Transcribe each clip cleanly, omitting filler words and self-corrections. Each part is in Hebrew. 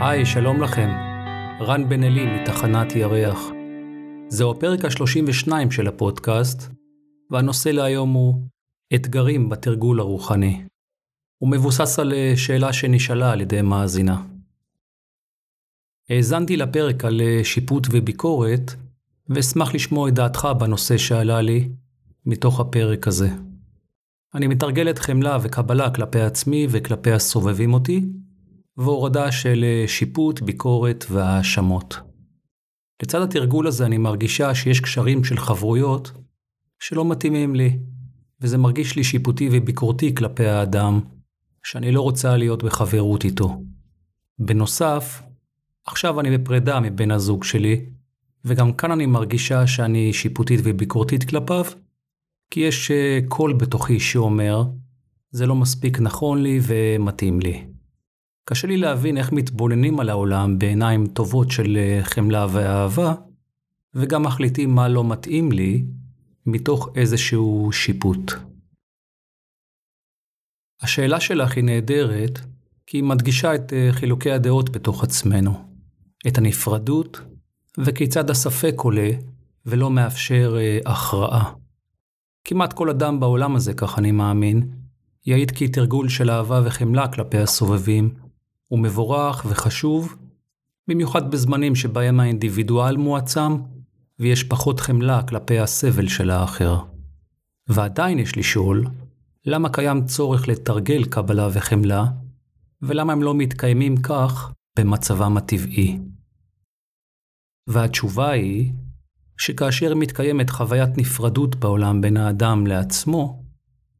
היי, שלום לכם. רן בנלי מתחנת ירח. זהו הפרק ה-32 של הפודקאסט, והנושא להיום הוא אתגרים בתרגול הרוחני. הוא מבוסס על שאלה שנשאלה על ידי מאזינה. האזנתי לפרק על שיפוט וביקורת, ואשמח לשמוע את דעתך בנושא שעלה לי מתוך הפרק הזה. אני מתרגלת חמלה וקבלה כלפי עצמי וכלפי הסובבים אותי, והורדה של שיפוט, ביקורת והאשמות. לצד התרגול הזה אני מרגישה שיש קשרים של חברויות שלא מתאימים לי, וזה מרגיש לי שיפוטי וביקורתי כלפי האדם, שאני לא רוצה להיות בחברות איתו. בנוסף, עכשיו אני בפרידה מבן הזוג שלי, וגם כאן אני מרגישה שאני שיפוטית וביקורתית כלפיו, כי יש קול בתוכי שאומר, זה לא מספיק נכון לי ומתאים לי. קשה לי להבין איך מתבוננים על העולם בעיניים טובות של חמלה ואהבה, וגם מחליטים מה לא מתאים לי, מתוך איזשהו שיפוט. השאלה שלך היא נהדרת, כי היא מדגישה את חילוקי הדעות בתוך עצמנו, את הנפרדות, וכיצד הספק עולה ולא מאפשר הכרעה. כמעט כל אדם בעולם הזה, כך אני מאמין, יעיד כי תרגול של אהבה וחמלה כלפי הסובבים הוא מבורך וחשוב, במיוחד בזמנים שבהם האינדיבידואל מועצם ויש פחות חמלה כלפי הסבל של האחר. ועדיין יש לשאול, למה קיים צורך לתרגל קבלה וחמלה, ולמה הם לא מתקיימים כך במצבם הטבעי? והתשובה היא שכאשר מתקיימת חוויית נפרדות בעולם בין האדם לעצמו,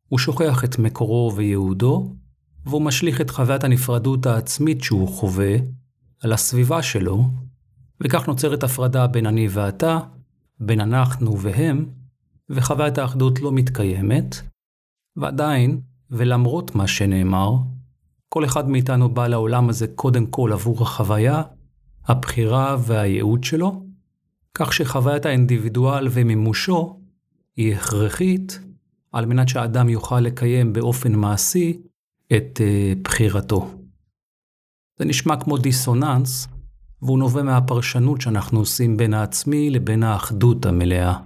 הוא שוכח את מקורו וייעודו, והוא משליך את חוויית הנפרדות העצמית שהוא חווה על הסביבה שלו, וכך נוצרת הפרדה בין אני ואתה, בין אנחנו והם, וחוויית האחדות לא מתקיימת, ועדיין, ולמרות מה שנאמר, כל אחד מאיתנו בא לעולם הזה קודם כל עבור החוויה, הבחירה והייעוד שלו, כך שחוויית האינדיבידואל ומימושו היא הכרחית על מנת שהאדם יוכל לקיים באופן מעשי את בחירתו. זה נשמע כמו דיסוננס, והוא נובע מהפרשנות שאנחנו עושים בין העצמי לבין האחדות המלאה.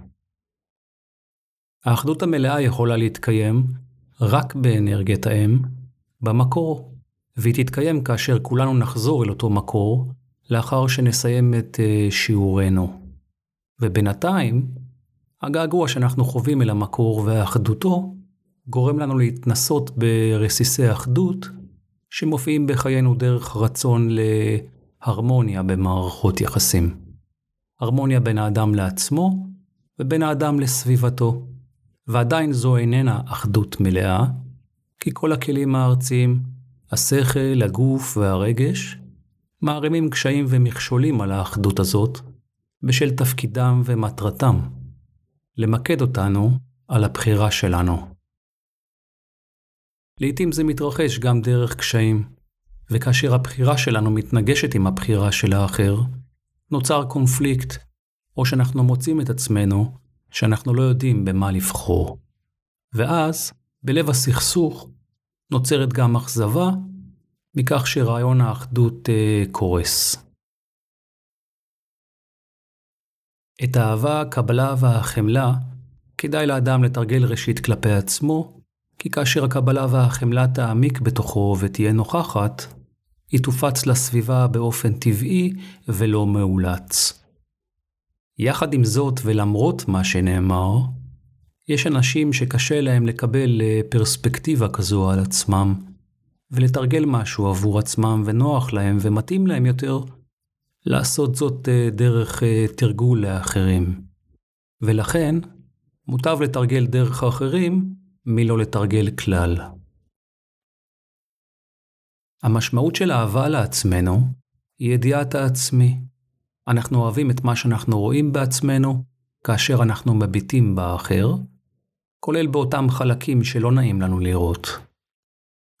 האחדות המלאה יכולה להתקיים רק באנרגיית האם, במקור, והיא תתקיים כאשר כולנו נחזור אל אותו מקור, לאחר שנסיים את שיעורנו. ובינתיים, הגעגוע שאנחנו חווים אל המקור והאחדותו, גורם לנו להתנסות ברסיסי אחדות, שמופיעים בחיינו דרך רצון להרמוניה במערכות יחסים. הרמוניה בין האדם לעצמו, ובין האדם לסביבתו. ועדיין זו איננה אחדות מלאה, כי כל הכלים הארציים, השכל, הגוף והרגש, מערימים קשיים ומכשולים על האחדות הזאת, בשל תפקידם ומטרתם, למקד אותנו על הבחירה שלנו. לעתים זה מתרחש גם דרך קשיים, וכאשר הבחירה שלנו מתנגשת עם הבחירה של האחר, נוצר קונפליקט, או שאנחנו מוצאים את עצמנו שאנחנו לא יודעים במה לבחור. ואז, בלב הסכסוך, נוצרת גם אכזבה, מכך שרעיון האחדות קורס. את האהבה, הקבלה והחמלה כדאי לאדם לתרגל ראשית כלפי עצמו, כי כאשר הקבלה והחמלה תעמיק בתוכו ותהיה נוכחת, היא תופץ לסביבה באופן טבעי ולא מאולץ. יחד עם זאת ולמרות מה שנאמר, יש אנשים שקשה להם לקבל פרספקטיבה כזו על עצמם, ולתרגל משהו עבור עצמם ונוח להם ומתאים להם יותר, לעשות זאת דרך תרגול לאחרים. ולכן, מוטב לתרגל דרך האחרים מלא לתרגל כלל. המשמעות של האהבה לעצמנו היא ידיעת העצמי. אנחנו אוהבים את מה שאנחנו רואים בעצמנו כאשר אנחנו מביטים באחר, כולל באותם חלקים שלא נעים לנו לראות.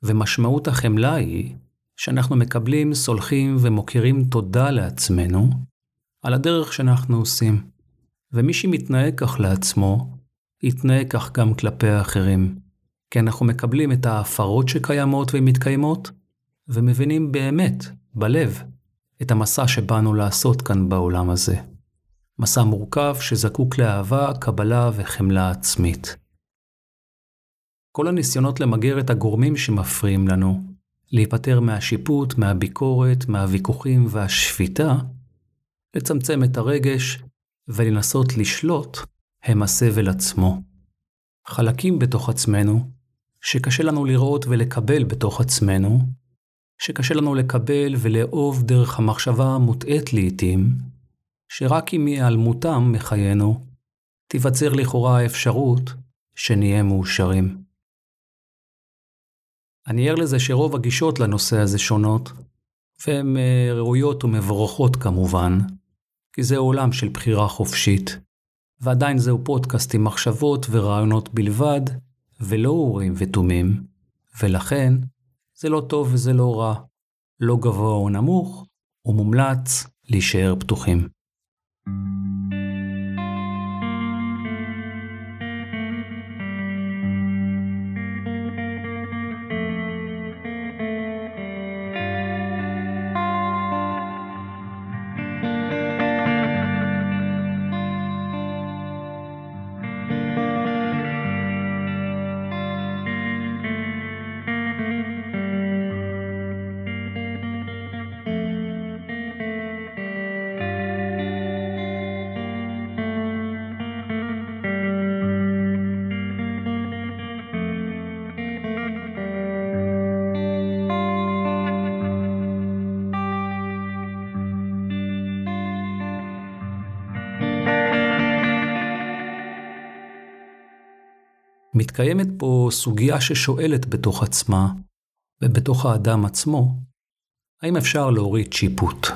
ומשמעות החמלה היא שאנחנו מקבלים, סולחים ומוקירים תודה לעצמנו על הדרך שאנחנו עושים. ומי שמתנהג כך לעצמו, יתנהג כך גם כלפי האחרים. כי אנחנו מקבלים את ההפרות שקיימות ומתקיימות, ומבינים באמת, בלב, את המסע שבאנו לעשות כאן בעולם הזה. מסע מורכב שזקוק לאהבה, קבלה וחמלה עצמית. כל הניסיונות למגר את הגורמים שמפריעים לנו, להיפטר מהשיפוט, מהביקורת, מהוויכוחים והשפיטה, לצמצם את הרגש ולנסות לשלוט, הם הסבל עצמו. חלקים בתוך עצמנו, שקשה לנו לראות ולקבל בתוך עצמנו, שקשה לנו לקבל ולאהוב דרך המחשבה המוטעת לעתים, שרק אם ייעלמותם מחיינו, תיווצר לכאורה האפשרות שנהיה מאושרים. אני ער לזה שרוב הגישות לנושא הזה שונות, והן ראויות ומבורכות כמובן, כי זה עולם של בחירה חופשית, ועדיין זהו פודקאסט עם מחשבות ורעיונות בלבד, ולא אורים ותומים, ולכן זה לא טוב וזה לא רע, לא גבוה או נמוך, ומומלץ להישאר פתוחים. מתקיימת פה סוגיה ששואלת בתוך עצמה, ובתוך האדם עצמו, האם אפשר להוריד שיפוט?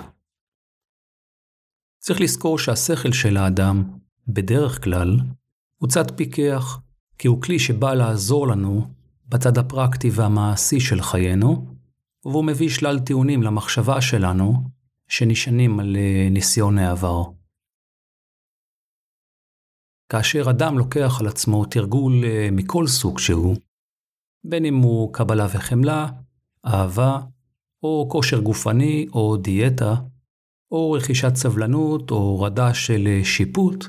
צריך לזכור שהשכל של האדם, בדרך כלל, הוא צד פיקח, כי הוא כלי שבא לעזור לנו בצד הפרקטי והמעשי של חיינו, והוא מביא שלל טיעונים למחשבה שלנו, שנשענים על ניסיון העבר. כאשר אדם לוקח על עצמו תרגול מכל סוג שהוא, בין אם הוא קבלה וחמלה, אהבה, או כושר גופני, או דיאטה, או רכישת סבלנות, או הורדה של שיפוט,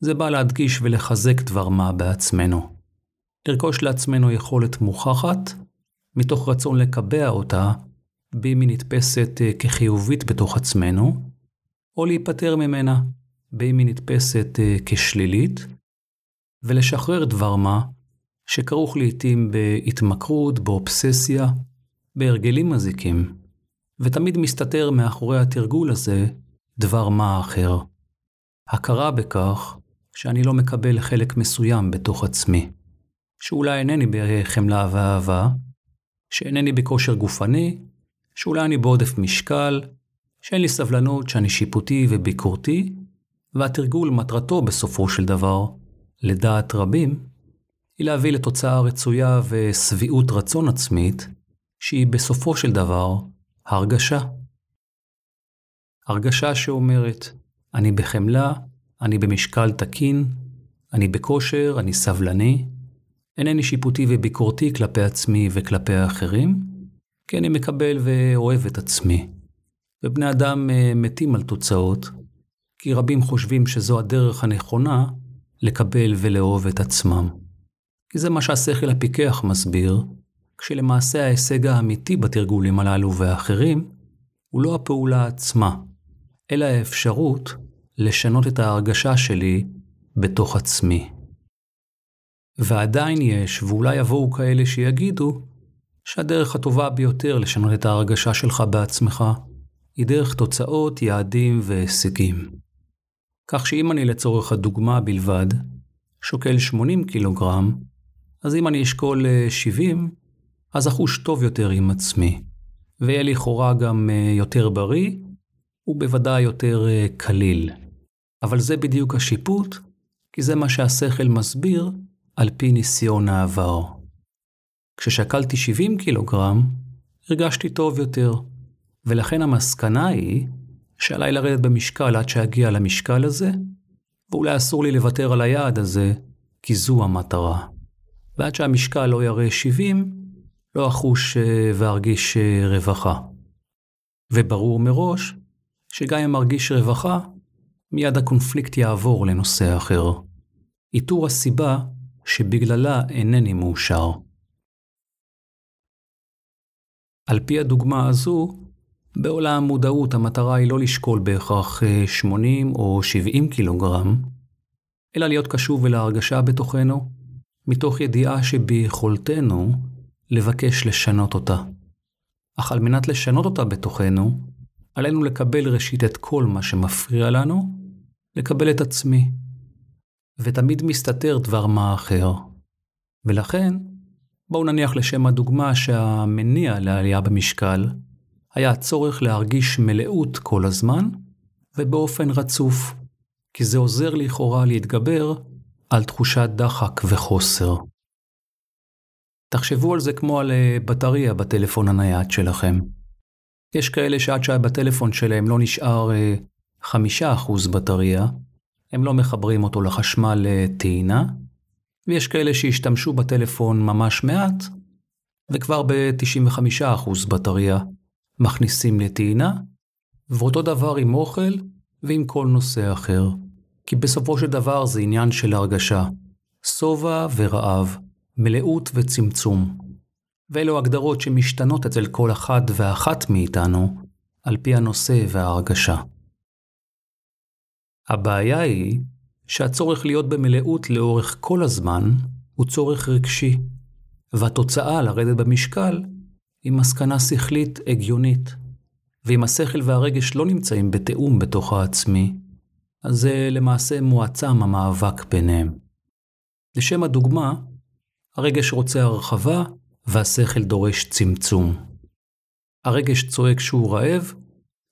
זה בא להדגיש ולחזק דבר מה בעצמנו. לרכוש לעצמנו יכולת מוכחת, מתוך רצון לקבע אותה, בין אם נתפסת כחיובית בתוך עצמנו, או להיפטר ממנה. בין היא נתפסת כשלילית, ולשחרר דבר מה שכרוך לעתים בהתמכרות, באובססיה, בהרגלים מזיקים, ותמיד מסתתר מאחורי התרגול הזה דבר מה אחר. הכרה בכך שאני לא מקבל חלק מסוים בתוך עצמי, שאולי אינני בחמלה ואהבה, שאינני בכושר גופני, שאולי אני בעודף משקל, שאין לי סבלנות, שאני שיפוטי וביקורתי, והתרגול מטרתו בסופו של דבר, לדעת רבים, היא להביא לתוצאה רצויה וסביעות רצון עצמית, שהיא בסופו של דבר הרגשה. הרגשה שאומרת, אני בחמלה, אני במשקל תקין, אני בכושר, אני סבלני, אינני שיפוטי וביקורתי כלפי עצמי וכלפי האחרים, כי אני מקבל ואוהב את עצמי. ובני אדם מתים על תוצאות, כי רבים חושבים שזו הדרך הנכונה לקבל ולאהוב את עצמם. כי זה מה שהשכל הפיקח מסביר, כשלמעשה ההישג האמיתי בתרגולים הללו והאחרים, הוא לא הפעולה עצמה, אלא האפשרות לשנות את ההרגשה שלי בתוך עצמי. ועדיין יש, ואולי יבואו כאלה שיגידו, שהדרך הטובה ביותר לשנות את ההרגשה שלך בעצמך, היא דרך תוצאות, יעדים והישגים. כך שאם אני לצורך הדוגמה בלבד, שוקל 80 קילוגרם, אז אם אני אשקול 70, אז אחוש טוב יותר עם עצמי, ויהיה לי חורה גם יותר בריא, ובוודאי יותר קליל. אבל זה בדיוק השיפוט, כי זה מה שהשכל מסביר על פי ניסיון העבר. כששקלתי 70 קילוגרם, הרגשתי טוב יותר, ולכן המסקנה היא שעליי לרדת במשקל עד שאגיע למשקל הזה, ואולי אסור לי לוותר על היעד הזה, כי זו המטרה. ועד שהמשקל לא יראה 70, לא אחוש וארגיש רווחה. וברור מראש שגם אם מרגיש רווחה, מיד הקונפליקט יעבור לנושא אחר. איתור הסיבה שבגללה אינני מאושר. על פי הדוגמה הזו, בעולם המודעות המטרה היא לא לשקול בהכרח 80 או 70 קילוגרם, אלא להיות קשוב אל ההרגשה בתוכנו, מתוך ידיעה שביכולתנו לבקש לשנות אותה. אך על מנת לשנות אותה בתוכנו, עלינו לקבל ראשית את כל מה שמפריע לנו, לקבל את עצמי, ותמיד מסתתר דבר מה אחר. ולכן, בואו נניח לשם הדוגמה שהמניע לעלייה במשקל היה הצורך להרגיש מלאות כל הזמן ובאופן רצוף, כי זה עוזר לכאורה להתגבר על תחושת דחק וחוסר. תחשבו על זה כמו על בטריה בטלפון הנייד שלכם. יש כאלה שעד שהבטלפון שלהם לא נשאר 5% בטריה, הם לא מחברים אותו לחשמל טעינה, ויש כאלה שהשתמשו בטלפון ממש מעט, וכבר ב-95% בטריה מכניסים לטעינה, ואותו דבר עם אוכל ועם כל נושא אחר. כי בסופו של דבר זה עניין של הרגשה, סובה ורעב, מלאות וצמצום. ואלו הגדרות שמשתנות אצל כל אחד ואחת מאיתנו, על פי הנושא וההרגשה. הבעיה היא שהצורך להיות במלאות לאורך כל הזמן הוא צורך רגשי, והתוצאה לרדת במשקל היא מסקנה שכלית הגיונית, ואם השכל והרגש לא נמצאים בתאום בתוך העצמי, אז זה למעשה מועצם המאבק ביניהם. לשם הדוגמה, הרגש רוצה הרחבה והשכל דורש צמצום. הרגש צועק שהוא רעב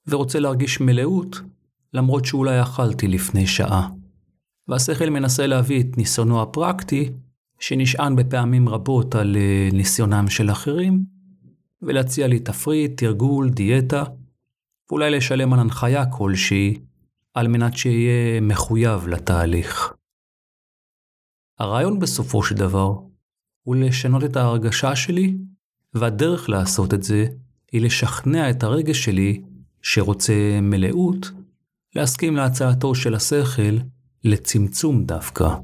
ורוצה להרגיש מלאות למרות שאולי אכלתי לפני שעה. והשכל מנסה להביא את ניסיונו הפרקטי שנשען בפעמים רבות על ניסיונם של אחרים ולהציע לי תפריט, תרגול, דיאטה ואולי לשלם על הנחיה כלשהי על מנת שיהיה מחויב לתהליך. הרעיון בסופו של דבר הוא לשנות את ההרגשה שלי, והדרך לעשות את זה היא לשכנע את הרגש שלי שרוצה מלאות, להסכים להצעתו של השכל לצמצום דווקא,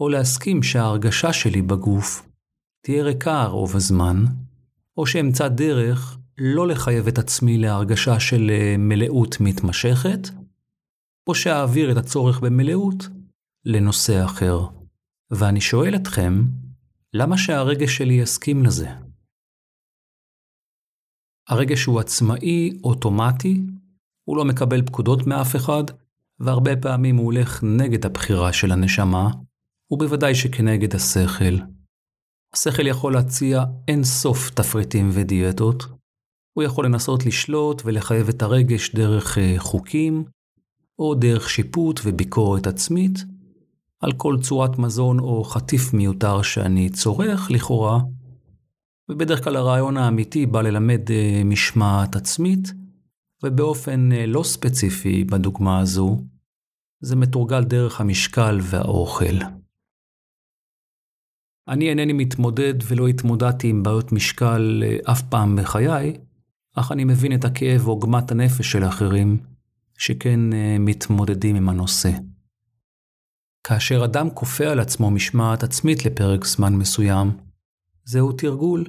או להסכים שההרגשה שלי בגוף תהיה ריקה רוב הזמן, או שאמצא דרך לא לחייב את עצמי להרגשה של מלאות מתמשכת, או שאעביר את הצורך במלאות לנושא אחר. ואני שואל אתכם, למה שהרגש שלי יסכים לזה? הרגש הוא עצמאי, אוטומטי, הוא לא מקבל פקודות מאף אחד, והרבה פעמים הוא הולך נגד הבחירה של הנשמה, ובוודאי שכנגד השכל. השכל יכול להציע אין סוף תפריטים ודיאטות, הוא יכול לנסות לשלוט ולחייב את הרגש דרך חוקים, או דרך שיפוט וביקורת עצמית, על כל צורת מזון או חטיף מיותר שאני צורך לכאורה, ובדרך כלל הרעיון האמיתי בא ללמד משמעת עצמית, ובאופן לא ספציפי בדוגמה הזו, זה מתורגל דרך המשקל והאוכל. אני אינני מתמודד ולא התמודדתי עם בעיות משקל אף פעם בחיי, אך אני מבין את הכאב או גמת הנפש של אחרים, שכן מתמודדים עם הנושא. כאשר אדם כופה על עצמו משמעת עצמית לפרק זמן מסוים, זהו תרגול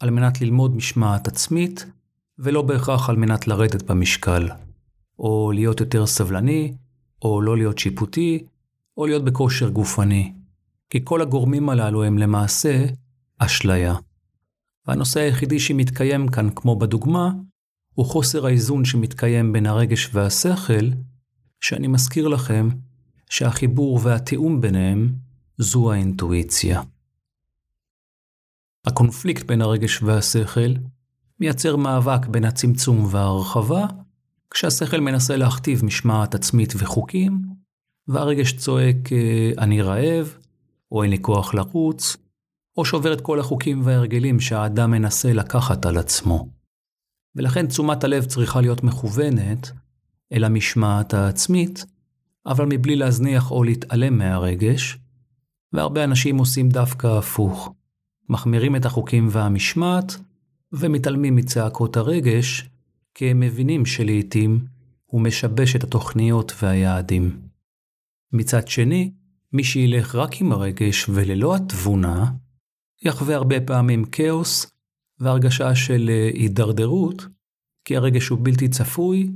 על מנת ללמוד משמעת עצמית, ולא בהכרח על מנת לרדת במשקל, או להיות יותר סבלני, או לא להיות שיפוטי, או להיות בכושר גופני, כי כל הגורמים הללו הם למעשה אשליה. והנושא היחידי שמתקיים כאן כמו בדוגמה, הוא חוסר האיזון שמתקיים בין הרגש והשכל, שאני מזכיר לכם שהחיבור והתיאום ביניהם זו האינטואיציה. הקונפליקט בין הרגש והשכל מייצר מאבק בין הצמצום וההרחבה, כשהשכל מנסה להכתיב משמעת עצמית וחוקים, והרגש צועק אני רעב, או אין לי כוח לרוץ, או שובר את כל החוקים וההרגלים שהאדם מנסה לקחת על עצמו. ולכן תשומת הלב צריכה להיות מכוונת אל המשמעת העצמית, אבל מבלי להזניח או להתעלם מהרגש, והרבה אנשים עושים דווקא הפוך. מחמירים את החוקים והמשמעת, ומתעלמים מצעקות הרגש, כי הם מבינים שלעיתים הוא משבש את התוכניות והיעדים. מצד שני, מי שילך רק עם הרגש וללא התבונה, יחווה הרבה פעמים כאוס והרגשה של הידרדרות, כי הרגש הוא בלתי צפוי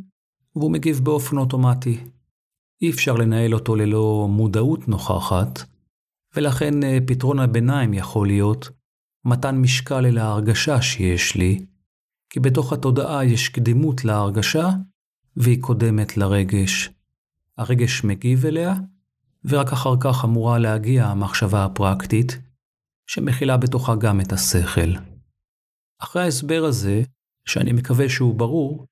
והוא מגיב באופן אוטומטי. אי אפשר לנהל אותו ללא מודעות נוכחת, ולכן פתרון הביניים יכול להיות מתן משקל אל ההרגשה שיש לי, כי בתוך התודעה יש קדימות להרגשה והיא קודמת לרגש. הרגש מגיב אליה, ורק אחר כך אמורה להגיע המחשבה הפרקטית, שמכילה בתוכה גם את השכל. אחרי ההסבר הזה, שאני מקווה שהוא ברור,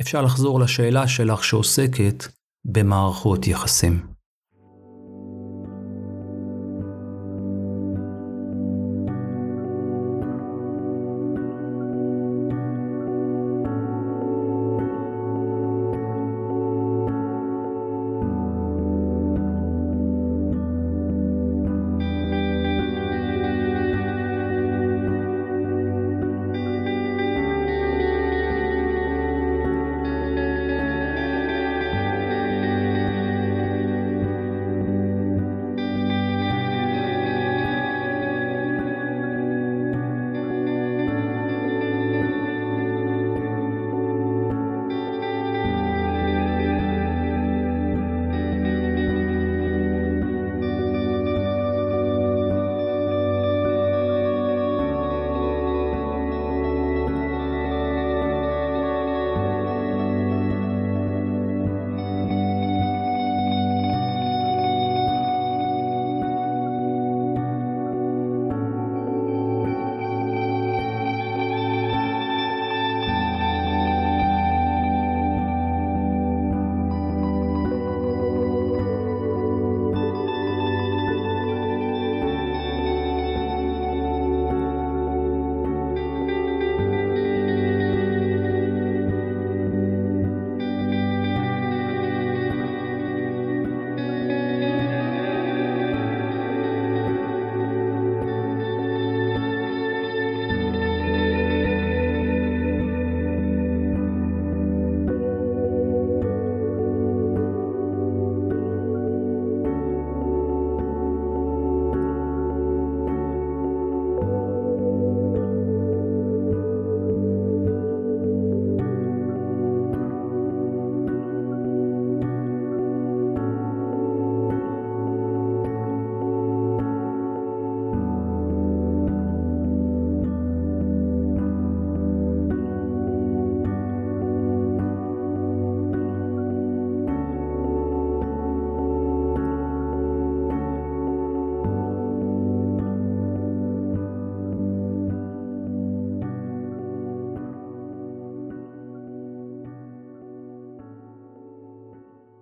אפשר לחזור לשאלה שלך שעוסקת במערכות יחסים.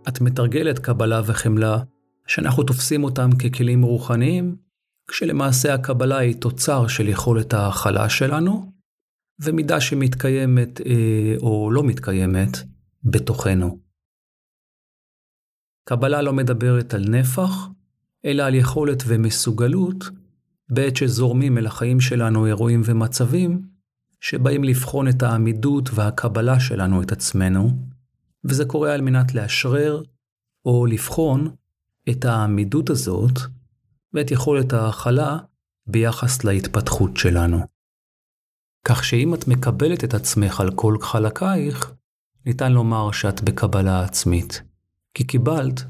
את מתרגלת קבלה וחמלה, שאנחנו תופסים אותם ככלים רוחניים, כשלמעשה הקבלה היא תוצר של יכולת ההכלה שלנו, ומידה שמתקיימת או לא מתקיימת בתוכנו. קבלה לא מדברת על נפח, אלא על יכולת ומסוגלות, בעת שזורמים אל החיים שלנו אירועים ומצבים, שבאים לבחון את העמידות והקבלה שלנו את עצמנו, וזה קורה על מנת לאשרר או לבחון את העמידות הזאת ואת יכולת ההכלה ביחס להתפתחות שלנו. כך שאם את מקבלת את עצמך על כל חלקייך, ניתן לומר שאת בקבלה עצמית, כי קיבלת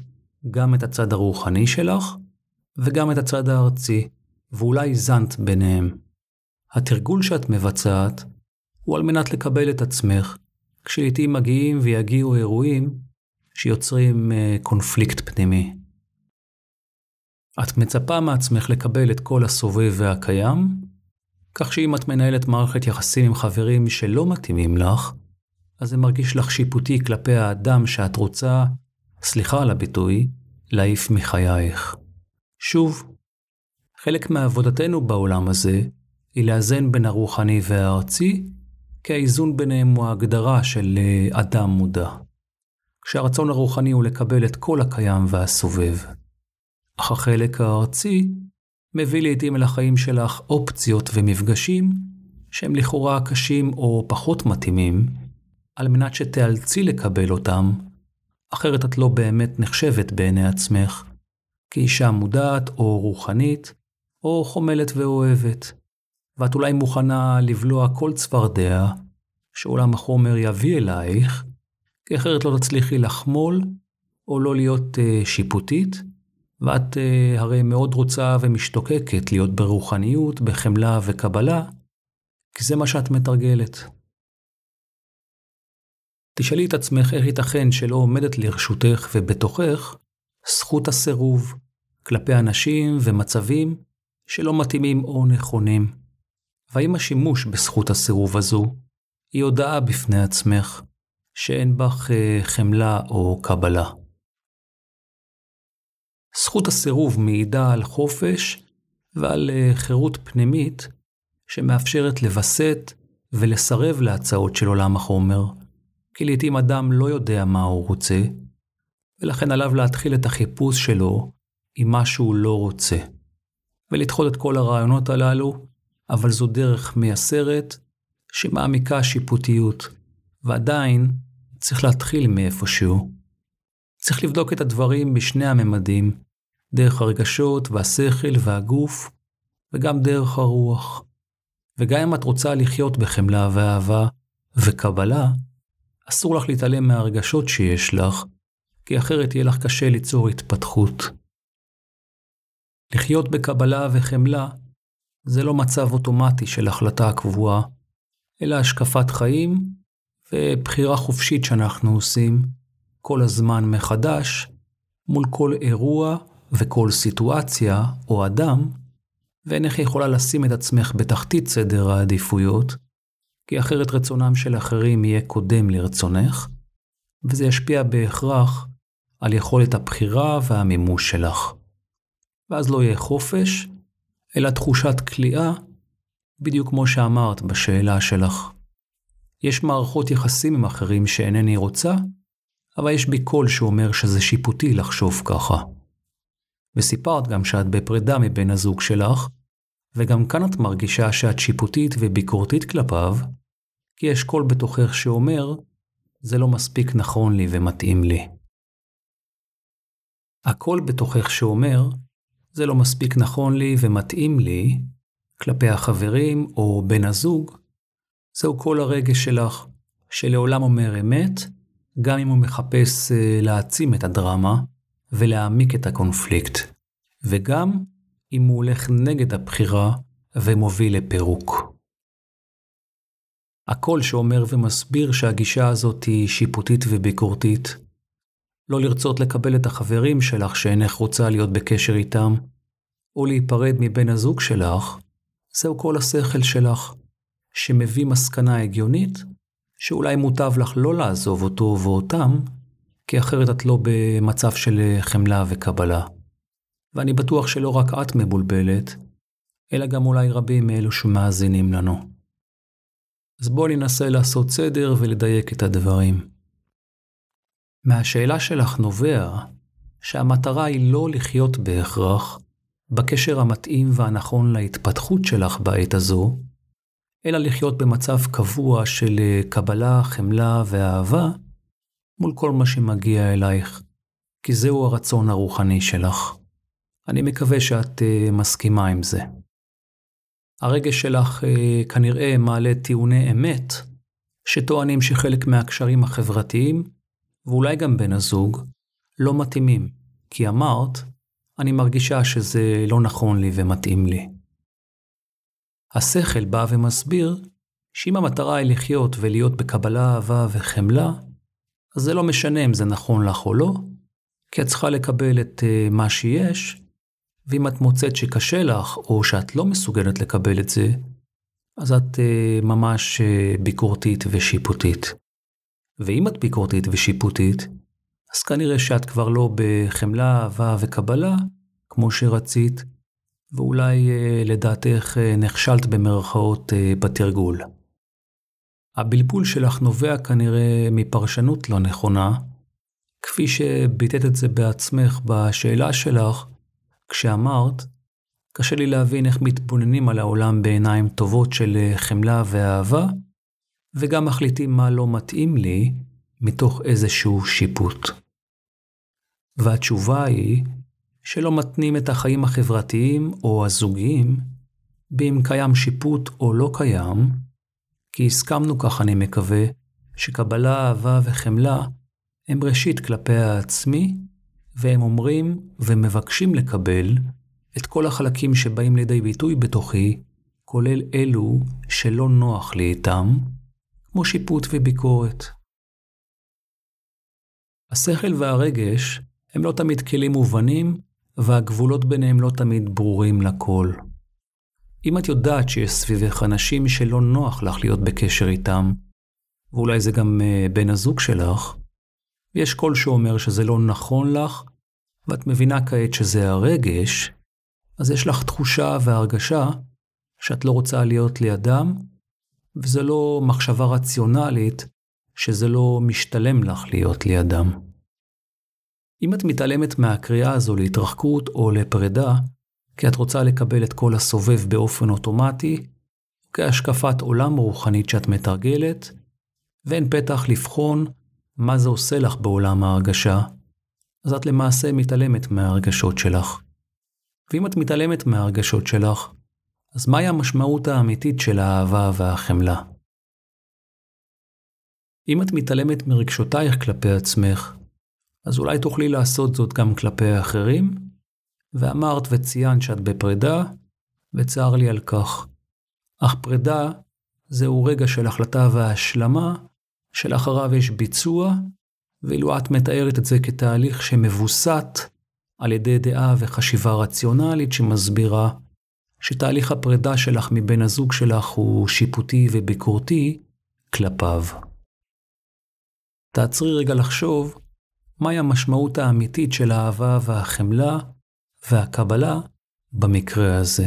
גם את הצד הרוחני שלך וגם את הצד הארצי, ואולי זנת ביניהם. התרגול שאת מבצעת הוא על מנת לקבל את עצמך, כשלעיתים מגיעים ויגיעו אירועים שיוצרים קונפליקט פנימי. את מצפה מעצמך לקבל את כל הסובב והקיים, כך שאם את מנהלת מערכת יחסים עם חברים שלא מתאימים לך, אז זה מרגיש לך שיפוטי כלפי האדם שאת רוצה, סליחה על הביטוי, להעיף מחייך. שוב, חלק מעבודתנו בעולם הזה היא לאזן בין הרוחני והארצי, כי האיזון ביניהם הוא ההגדרה של אדם מודע. כשהרצון הרוחני הוא לקבל את כל הקיים והסובב. אך החלק הארצי מביא לעתים אל החיים שלך אופציות ומפגשים שהם לכאורה קשים או פחות מתאימים, על מנת שתאלצי לקבל אותם, אחרת את לא באמת נחשבת בעיני עצמך, כאישה מודעת או רוחנית, או חומלת ואוהבת, ואת אולי מוכנה לבלוע כל צפרדע שעולם החומר יביא אלייך, כי אחרת לא תצליחי לחמול או לא להיות שיפוטית, ואת הרי מאוד רוצה ומשתוקקת להיות ברוחניות, בחמלה וקבלה, כי זה מה שאת מתרגלת. תשאלי את עצמך איך ייתכן שלא עומדת לרשותך ובתוכך זכות הסירוב כלפי אנשים ומצבים שלא מתאימים או נכונים. והאם השימוש בזכות הסירוב הזו היא הודעה בפני עצמך שאין בך חמלה או קבלה. זכות הסירוב מעידה על חופש ועל חירות פנימית שמאפשרת לבסט ולסרב להצעות של עולם החומר, כי לעתים אדם לא יודע מה הוא רוצה, ולכן עליו להתחיל את החיפוש שלו עם מה שהוא לא רוצה, ולדחות את כל הרעיונות הללו, אבל זו דרך מייסרת שמעמיקה שיפוטיות, ועדיין צריך להתחיל מאיפשהו. צריך לבדוק את הדברים בשני הממדים, דרך הרגשות והשכל והגוף, וגם דרך הרוח. וגם אם את רוצה לחיות בחמלה ואהבה וקבלה, אסור לך להתעלם מהרגשות שיש לך, כי אחרת יהיה לך קשה ליצור התפתחות. לחיות בקבלה וחמלה זה לא מצב אוטומטי של החלטה הקבועה, אלא השקפת חיים ובחירה חופשית שאנחנו עושים כל הזמן מחדש, מול כל אירוע וכל סיטואציה או אדם, ואין איך יכולה לשים את עצמך בתחתית סדר העדיפויות, כי אחרת רצונם של אחרים יהיה קודם לרצונך, וזה ישפיע בהכרח על יכולת הבחירה והמימוש שלך. ואז לא יהיה חופש, אלא תחושת כליאה, בדיוק כמו שאמרת בשאלה שלך. יש מערכות יחסים עם אחרים שאינני רוצה, אבל יש בי קול שאומר שזה שיפוטי לחשוב ככה. וסיפרת גם שאת בפרידה מבין הזוג שלך, וגם כאן את מרגישה שאת שיפוטית וביקורתית כלפיו, כי יש קול בתוכך שאומר, זה לא מספיק נכון לי ומתאים לי. הקול בתוכך שאומר, זה לא מספיק נכון לי ומתאים לי, כלפי החברים או בן הזוג, זהו קול הרגש שלך, שלעולם אומר אמת, גם אם הוא מחפש להעצים את הדרמה ולהעמיק את הקונפליקט, וגם אם הוא הולך נגד הבחירה ומוביל לפירוק. הקול שאומר ומסביר שהגישה הזאת היא שיפוטית וביקורתית, לא לרצות לקבל את החברים שלך שאינך רוצה להיות בקשר איתם, או להיפרד מבן הזוג שלך, זהו כל השכל שלך, שמביא מסקנה הגיונית, שאולי מוטב לך לא לעזוב אותו ואותם, כי אחרת את לא במצב של חמלה וקבלה. ואני בטוח שלא רק את מבולבלת, אלא גם אולי רבים מאלו שמאזינים לנו. אז בואו ננסה לעשות סדר ולדייק את הדברים. מהשאלה שלך נובע שהמטרה היא לא לחיות בהכרח בקשר המתאים והנכון להתפתחות שלך בעת הזו, אלא לחיות במצב קבוע של קבלה, חמלה ואהבה מול כל מה שמגיע אלייך, כי זהו הרצון הרוחני שלך. אני מקווה שאת מסכימה עם זה. הרגש שלך כנראה מעלה טיעוני אמת, שטוענים שחלק מהקשרים החברתיים, ואולי גם בן הזוג, לא מתאימים, כי אמרת, אני מרגישה שזה לא נכון לי ומתאים לי. השכל בא ומסביר, שאם המטרה היא לחיות ולהיות בקבלה, אהבה וחמלה, אז זה לא משנה אם זה נכון לך או לא, כי את צריכה לקבל את מה שיש, ואם את מוצאת שקשה לך, או שאת לא מסוגלת לקבל את זה, אז את ממש ביקורתית ושיפוטית. ואם את ביקורתית ושיפוטית, אז כנראה שאת כבר לא בחמלה, אהבה וקבלה, כמו שרצית, ואולי לדעתך נכשלת במרכאות בתרגול. הבלבול שלך נובע כנראה מפרשנות לא נכונה, כפי שביטאת את זה בעצמך בשאלה שלך, כשאמרת, קשה לי להבין איך מתבוננים על העולם בעיניים טובות של חמלה ואהבה, וגם מחליטים מה לא מתאים לי מתוך איזשהו שיפוט. והתשובה היא שלא מתנים את החיים החברתיים או הזוגיים באם קיים שיפוט או לא קיים, כי הסכמנו, כך אני מקווה, שקבלה, אהבה וחמלה הם ראשית כלפי העצמי, והם אומרים ומבקשים לקבל את כל החלקים שבאים לידי ביטוי בתוכי, כולל אלו שלא נוח לי איתם, כמו שיפוט וביקורת. השכל והרגש הם לא תמיד כלים מובנים, והגבולות ביניהם לא תמיד ברורים לכל. אם את יודעת שיש סביבך אנשים שלא נוח לך להיות בקשר איתם, ואולי זה גם בן הזוג שלך, ויש קול שאומר שזה לא נכון לך, ואת מבינה כעת שזה הרגש, אז יש לך תחושה והרגשה שאת לא רוצה להיות לידם, וזה לא מחשבה רציונלית שזה לא משתלם לך להיות לידם. אם את מתעלמת מהקריאה הזו להתרחקות או לפרידה, כי את רוצה לקבל את כל הסובב באופן אוטומטי, כהשקפת עולם רוחנית שאת מתרגלת, ואין פתח לבחון מה זה עושה לך בעולם ההרגשה, אז את למעשה מתעלמת מההרגשות שלך. ואם את מתעלמת מההרגשות שלך, אז מהי המשמעות האמיתית של האהבה והחמלה? אם את מתעלמת מרגשותייך כלפי עצמך, אז אולי תוכלי לעשות זאת גם כלפי האחרים? ואמרת וציין שאת בפרידה, וצער לי על כך. אך פרידה זהו רגע של החלטה והשלמה, שלאחריו יש ביצוע, ואילו את מתארת את זה כתהליך שמבוסט על ידי דעה וחשיבה רציונלית שמסבירה שתהליך הפרידה שלך מבן הזוג שלך הוא שיפוטי וביקורתי כלפיו. תעצרי רגע לחשוב מהי המשמעות האמיתית של האהבה והחמלה והקבלה במקרה הזה.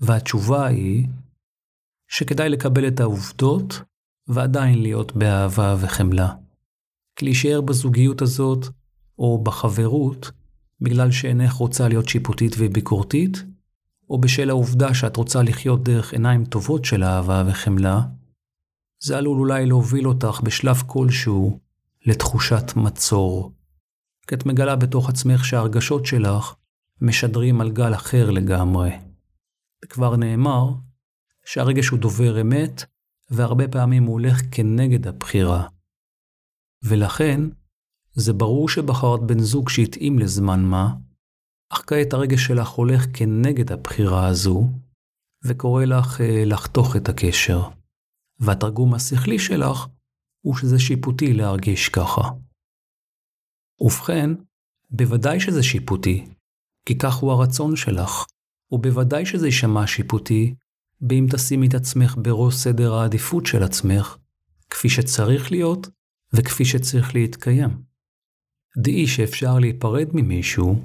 והתשובה היא שכדאי לקבל את העובדות ועדיין להיות באהבה וחמלה. כי להישאר בזוגיות הזאת או בחברות בגלל שאינך רוצה להיות שיפוטית וביקורתית, או בשל העובדה שאת רוצה לחיות דרך עיניים טובות של אהבה וחמלה, זה עלול אולי להוביל אותך בשלב כלשהו לתחושת מצור. כי את מגלה בתוך עצמך שהרגשות שלך משדרים על גל אחר לגמרי. וכבר נאמר שהרגש הוא דובר אמת, והרבה פעמים הוא הולך כנגד הבחירה. ולכן, זה ברור שבחרת בן זוג שהתאים לזמן מה, אך כעת הרגש שלך הולך כנגד הבחירה הזו, וקורא לך לחתוך את הקשר. והתרגום השכלי שלך הוא שזה שיפוטי להרגיש ככה. ובכן, בוודאי שזה שיפוטי, כי כך הוא הרצון שלך, ובוודאי שזה יישמע שיפוטי, באם תשימי את עצמך בראש סדר העדיפות של עצמך, כפי שצריך להיות וכפי שצריך להתקיים. דעי שאפשר להיפרד ממישהו,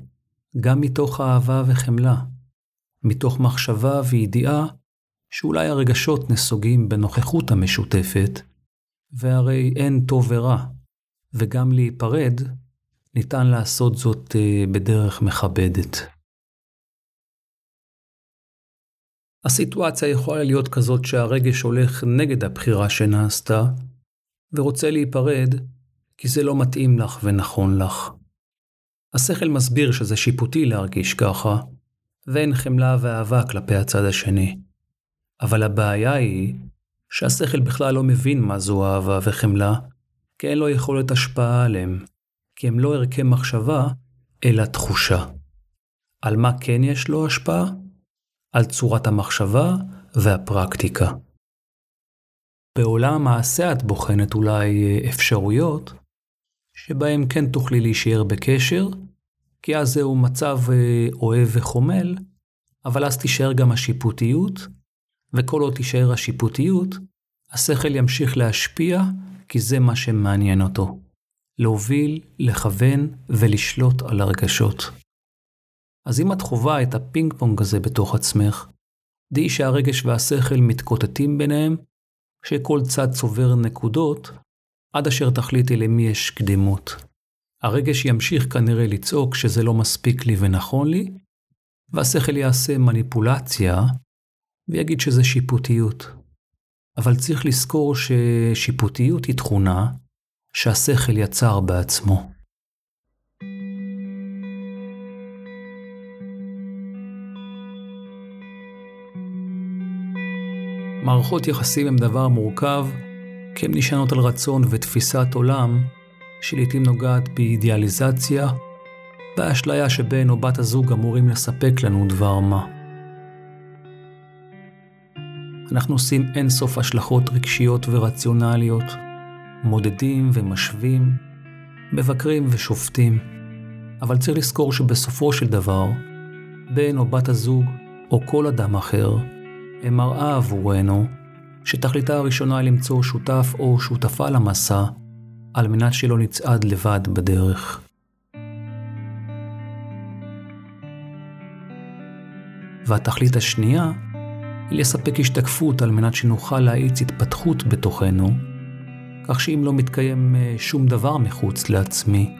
גם מתוך אהבה וחמלה, מתוך מחשבה וידיעה שאולי הרגשות נסוגים בנוכחות המשותפת, והרי אין טוב ורע, וגם להיפרד ניתן לעשות זאת בדרך מכבדת. הסיטואציה יכולה להיות כזאת שהרגש הולך נגד הבחירה שנעשתה, ורוצה להיפרד כי זה לא מתאים לך ונכון לך. השכל מסביר שזה שיפוטי להרגיש ככה, ואין חמלה ואהבה כלפי הצד השני. אבל הבעיה היא שהשכל בכלל לא מבין מה זו אהבה וחמלה, כי אין לו יכולת השפעה עליהם, כי הם לא ערכי מחשבה, אלא תחושה. על מה כן יש לו השפעה? על צורת המחשבה והפרקטיקה. בעולם המעשה את בוחנת אולי אפשרויות, שבהם כן תוכלי להישאר בקשר, כי אז זהו מצב אוהב וחומל, אבל אז תישאר גם השיפוטיות, וכל עוד תישאר השיפוטיות, השכל ימשיך להשפיע, כי זה מה שמעניין אותו. להוביל, לכוון ולשלוט על הרגשות. אז אם את חובה את הפינג פונג הזה בתוך עצמך, דעי שהרגש והשכל מתקוטטים ביניהם, שכל צד צובר נקודות, עד אשר תחליטי למי יש קדימות. הרגש ימשיך כנראה לצעוק שזה לא מספיק לי ונכון לי, והשכל יעשה מניפולציה, ויגיד שזה שיפוטיות, אבל צריך לזכור ששיפוטיות היא תכונה שהשכל יצר בעצמו. מערכות יחסים הם דבר מורכב, כי הן נשענות על רצון ותפיסת עולם, שלעיתים נוגעת באידיאליזציה, והאשליה שבן או בת הזוג אמורים לספק לנו דבר מה. אנחנו עושים אינסוף השלכות רגשיות ורציונליות, מודדים ומשווים, מבקרים ושופטים, אבל צריך לזכור שבסופו של דבר, בן או בת הזוג או כל אדם אחר, הם מראה עבורנו שתכליתה הראשונה היא למצוא שותף או שותפה למסע, על מנת שלא נצעד לבד בדרך. והתכלית השנייה היא לספק השתקפות על מנת שנוכל להאיץ התפתחות בתוכנו, כך שאם לא מתקיים שום דבר מחוץ לעצמי,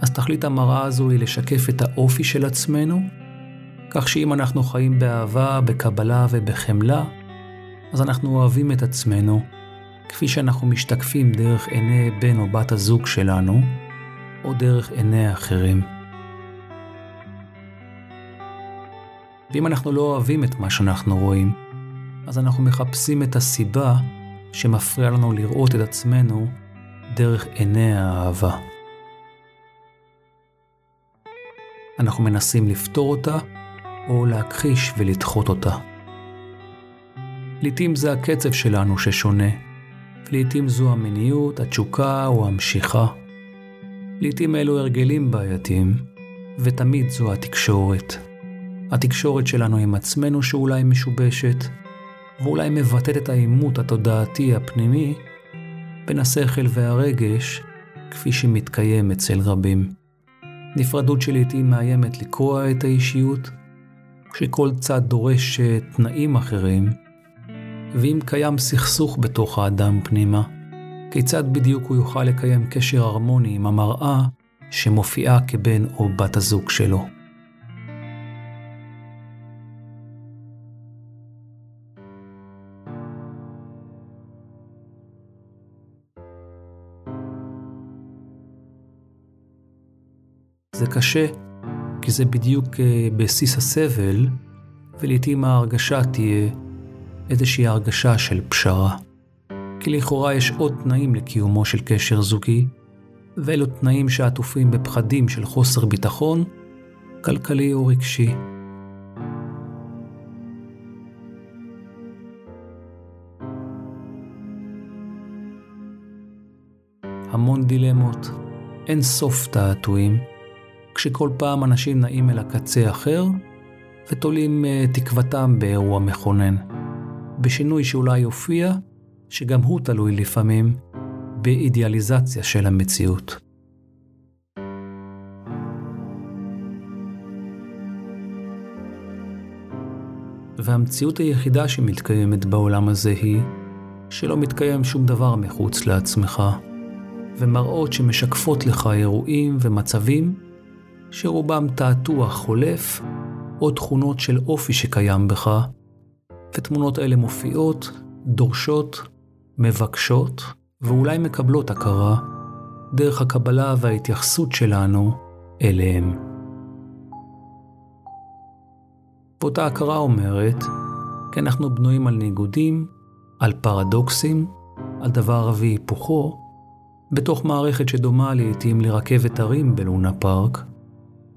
אז תכלית המראה הזו היא לשקף את האופי של עצמנו, כך שאם אנחנו חיים באהבה, בקבלה ובחמלה, אז אנחנו אוהבים את עצמנו, כפי שאנחנו משתקפים דרך עיני בן או בת הזוג שלנו, או דרך עיני אחרים. ואם אנחנו לא אוהבים את מה שאנחנו רואים, אז אנחנו מחפשים את הסיבה שמפריע לנו לראות את עצמנו דרך עיני האהבה. אנחנו מנסים לפתור אותה, או להכחיש ולדחות אותה. לעתים זה הקצב שלנו ששונה, ולעתים זו המיניות, התשוקה או המשיכה. לעתים אלו הרגלים בעייתיים, ותמיד זו התקשורת. התקשורת שלנו עם עצמנו שאולי משובשת, ואולי מבטאת את האימות התודעתי הפנימי, בין השכל והרגש, כפי שמתקיים אצל רבים. נפרדות שלעתים מאיימת לקרוע את האישיות, כשכל צד דורש תנאים אחרים, ואם קיים סכסוך בתוך האדם פנימה, כיצד בדיוק הוא יוכל לקיים קשר הרמוני עם המראה שמופיעה כבן או בת הזוג שלו. זה קשה, כי זה בדיוק בסיס הסבל, ולעיתים ההרגשה תהיה איזושהי הרגשה של פשרה. כי לכאורה יש עוד תנאים לקיומו של קשר זוגי, ואלו תנאים שעטופים בפחדים של חוסר ביטחון, כלכלי או רגשי. המון דילמות, אין סוף תעתועים, כשכל פעם אנשים נעים אל הקצה אחר, ותולים תקוותם באירוע מכונן. בשינוי שאולי יופיע, שגם הוא תלוי לפעמים, באידיאליזציה של המציאות. והמציאות היחידה שמתקיימת בעולם הזה היא, שלא מתקיים שום דבר מחוץ לעצמך, ומראות שמשקפות לך אירועים ומצבים, שרובם תעתוע חולף, או תכונות של אופי שקיים בך, ותמונות אלה מופיעות, דורשות, מבקשות, ואולי מקבלות הכרה, דרך הקבלה וההתייחסות שלנו אליהם. ואותה הכרה אומרת, כי אנחנו בנויים על ניגודים, על פרדוקסים, על דבר והיפוכו, בתוך מערכת שדומה לעתים לרכבת הרים בלונה פארק,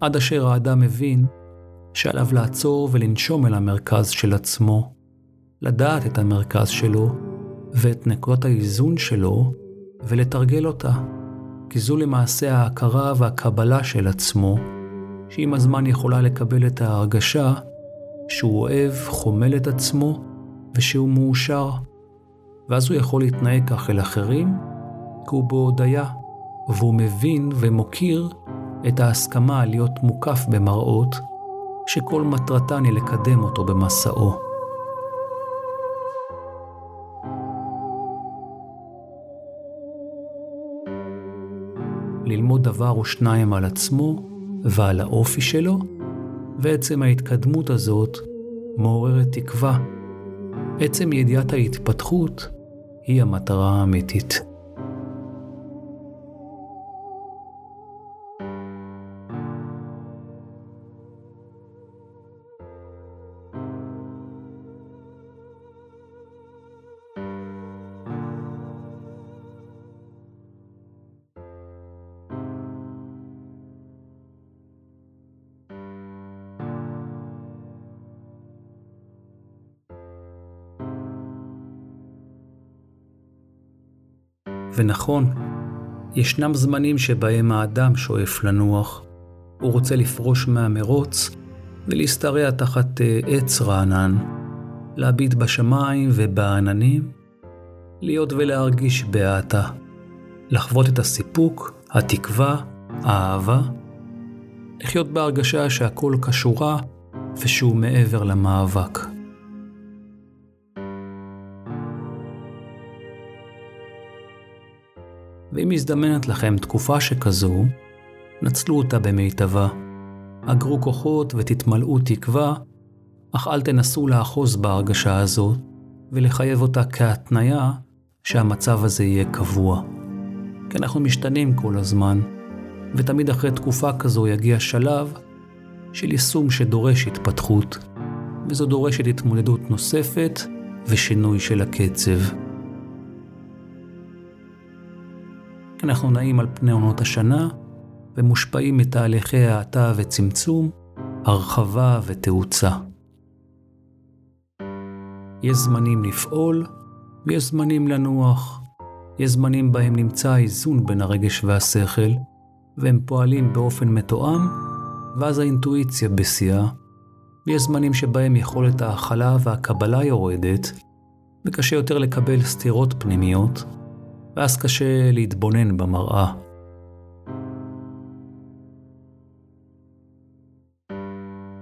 עד אשר האדם מבין שעליו לעצור ולנשום אל המרכז של עצמו, לדעת את המרכז שלו ואת נקודת האיזון שלו ולתרגל אותה, כי זו למעשה ההכרה והקבלה של עצמו, שעם הזמן יכולה לקבל את ההרגשה שהוא אוהב, חומל את עצמו ושהוא מאושר, ואז הוא יכול להתנהג כך אל אחרים, כי הוא בהודעה, והוא מבין ומוקיר את ההסכמה להיות מוקף במראות, שכל מטרתן היא לקדם אותו במסעו. ללמוד דבר או שניים על עצמו ועל האופי שלו, ועצם ההתקדמות הזאת מעוררת תקווה. עצם ידיעת ההתפתחות היא המטרה האמיתית. ונכון, ישנם זמנים שבהם האדם שואף לנוח, הוא רוצה לפרוש מהמרוץ ולהסתרע תחת עץ רענן, להביט בשמיים ובעננים, להיות ולהרגיש בעתה, לחוות את הסיפוק, התקווה, האהבה, לחיות בהרגשה שהכל קשורה ושהוא מעבר למאבק. ואם הזדמנת לכם תקופה שכזו, נצלו אותה במיטבה, אגרו כוחות ותתמלאו תקווה, אך אל תנסו לאחוז בהרגשה הזאת ולחייב אותה כהתניה שהמצב הזה יהיה קבוע. כי אנחנו משתנים כל הזמן, ותמיד אחרי תקופה כזו יגיע שלב של יישום שדורש התפתחות, וזו דורשת התמודדות נוספת ושינוי של הקצב. אנחנו נעים על פני עונות השנה ומושפעים מתהליכי האטה וצמצום, הרחבה ותאוצה. יש זמנים לפעול ויש זמנים לנוח. יש זמנים בהם נמצא האיזון בין הרגש והשכל, והם פועלים באופן מתואם, ואז האינטואיציה בשיאה. יש זמנים שבהם יכולת ההכלה והקבלה יורדת, וקשה יותר לקבל סתירות פנימיות, ואז קשה להתבונן במראה.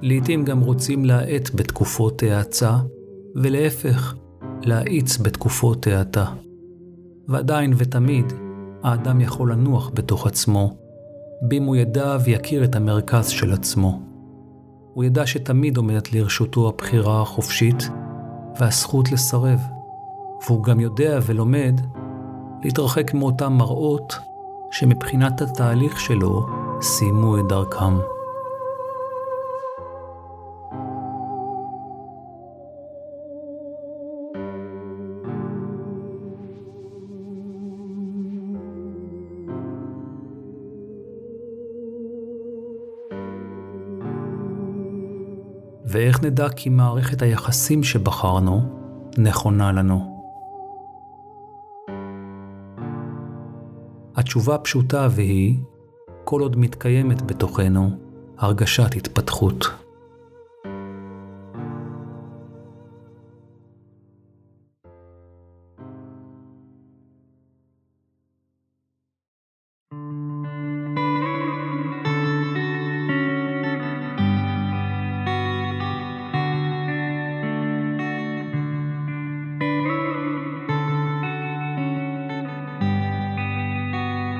לעתים גם רוצים להאט בתקופות האצה, ולהפך, להאיץ בתקופות האטה. ועדיין ותמיד, האדם יכול לנוח בתוך עצמו, בים הוא ידע ויכיר את המרכז של עצמו. הוא ידע שתמיד עומדת לרשותו הבחירה החופשית, והזכות לסרב. והוא גם יודע ולומד, להתרחק מאותם מראות שמבחינת התהליך שלו סיימו את דרכם. ואיך נדע כי מערכת היחסים שבחרנו נכונה לנו? התשובה פשוטה והיא, כל עוד מתקיימת בתוכנו הרגשת התפתחות.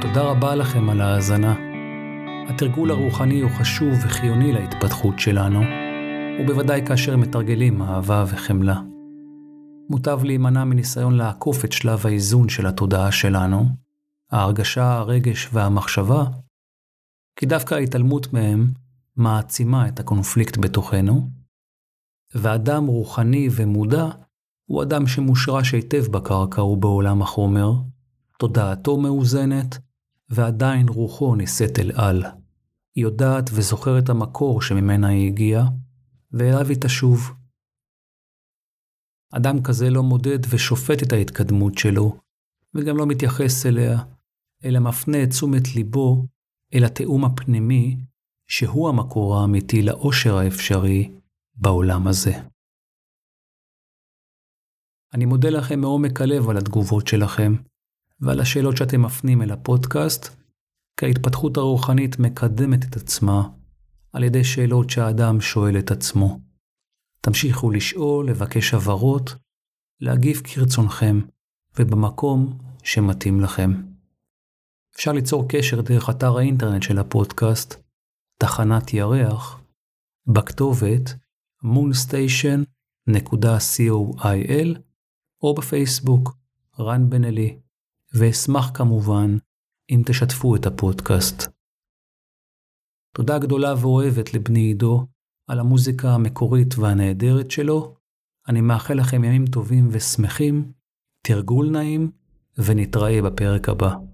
תודה רבה לכם על ההאזנה. התרגול הרוחני הוא חשוב וחיוני להתפתחות שלנו, ובוודאי כאשר מתרגלים אהבה וחמלה. מוטב להימנע מניסיון לעקוף את שלב האיזון של התודעה שלנו, ההרגשה, הרגש והמחשבה, כי דווקא ההתעלמות מהם מעצימה את הקונפליקט בתוכנו, ואדם רוחני ומודע הוא אדם שמושרש היטב בקרקע ובעולם החומר, תודעתו מאוזנת, ועדיין רוחו נישאת אל על. היא יודעת וזוכרת המקור שממנה היא הגיעה, ואליו היא תשוב. אדם כזה לא מודד ושופט את ההתקדמות שלו, וגם לא מתייחס אליה, אלא מפנה את תשומת ליבו אל התאום הפנימי, שהוא המקור האמיתי לאושר האפשרי בעולם הזה. אני מודה לכם מעומק הלב על התגובות שלכם, ועל השאלות שאתם מפנים אל הפודקאסט, כי ההתפתחות הרוחנית מקדמת את עצמה על ידי שאלות שהאדם שואל את עצמו. תמשיכו לשאול, לבקש הבהרות, להגיב כרצונכם ובמקום שמתאים לכם. אפשר ליצור קשר דרך אתר האינטרנט של הפודקאסט, תחנת ירח, בכתובת moonstation.coil או בפייסבוק, רן בנלי, ואשמח כמובן אם תשתפו את הפודקאסט. תודה גדולה ואוהבת לבני עידו על המוזיקה המקורית והנהדרת שלו. אני מאחל לכם ימים טובים ושמחים, תרגול נעים, ונתראה בפרק הבא.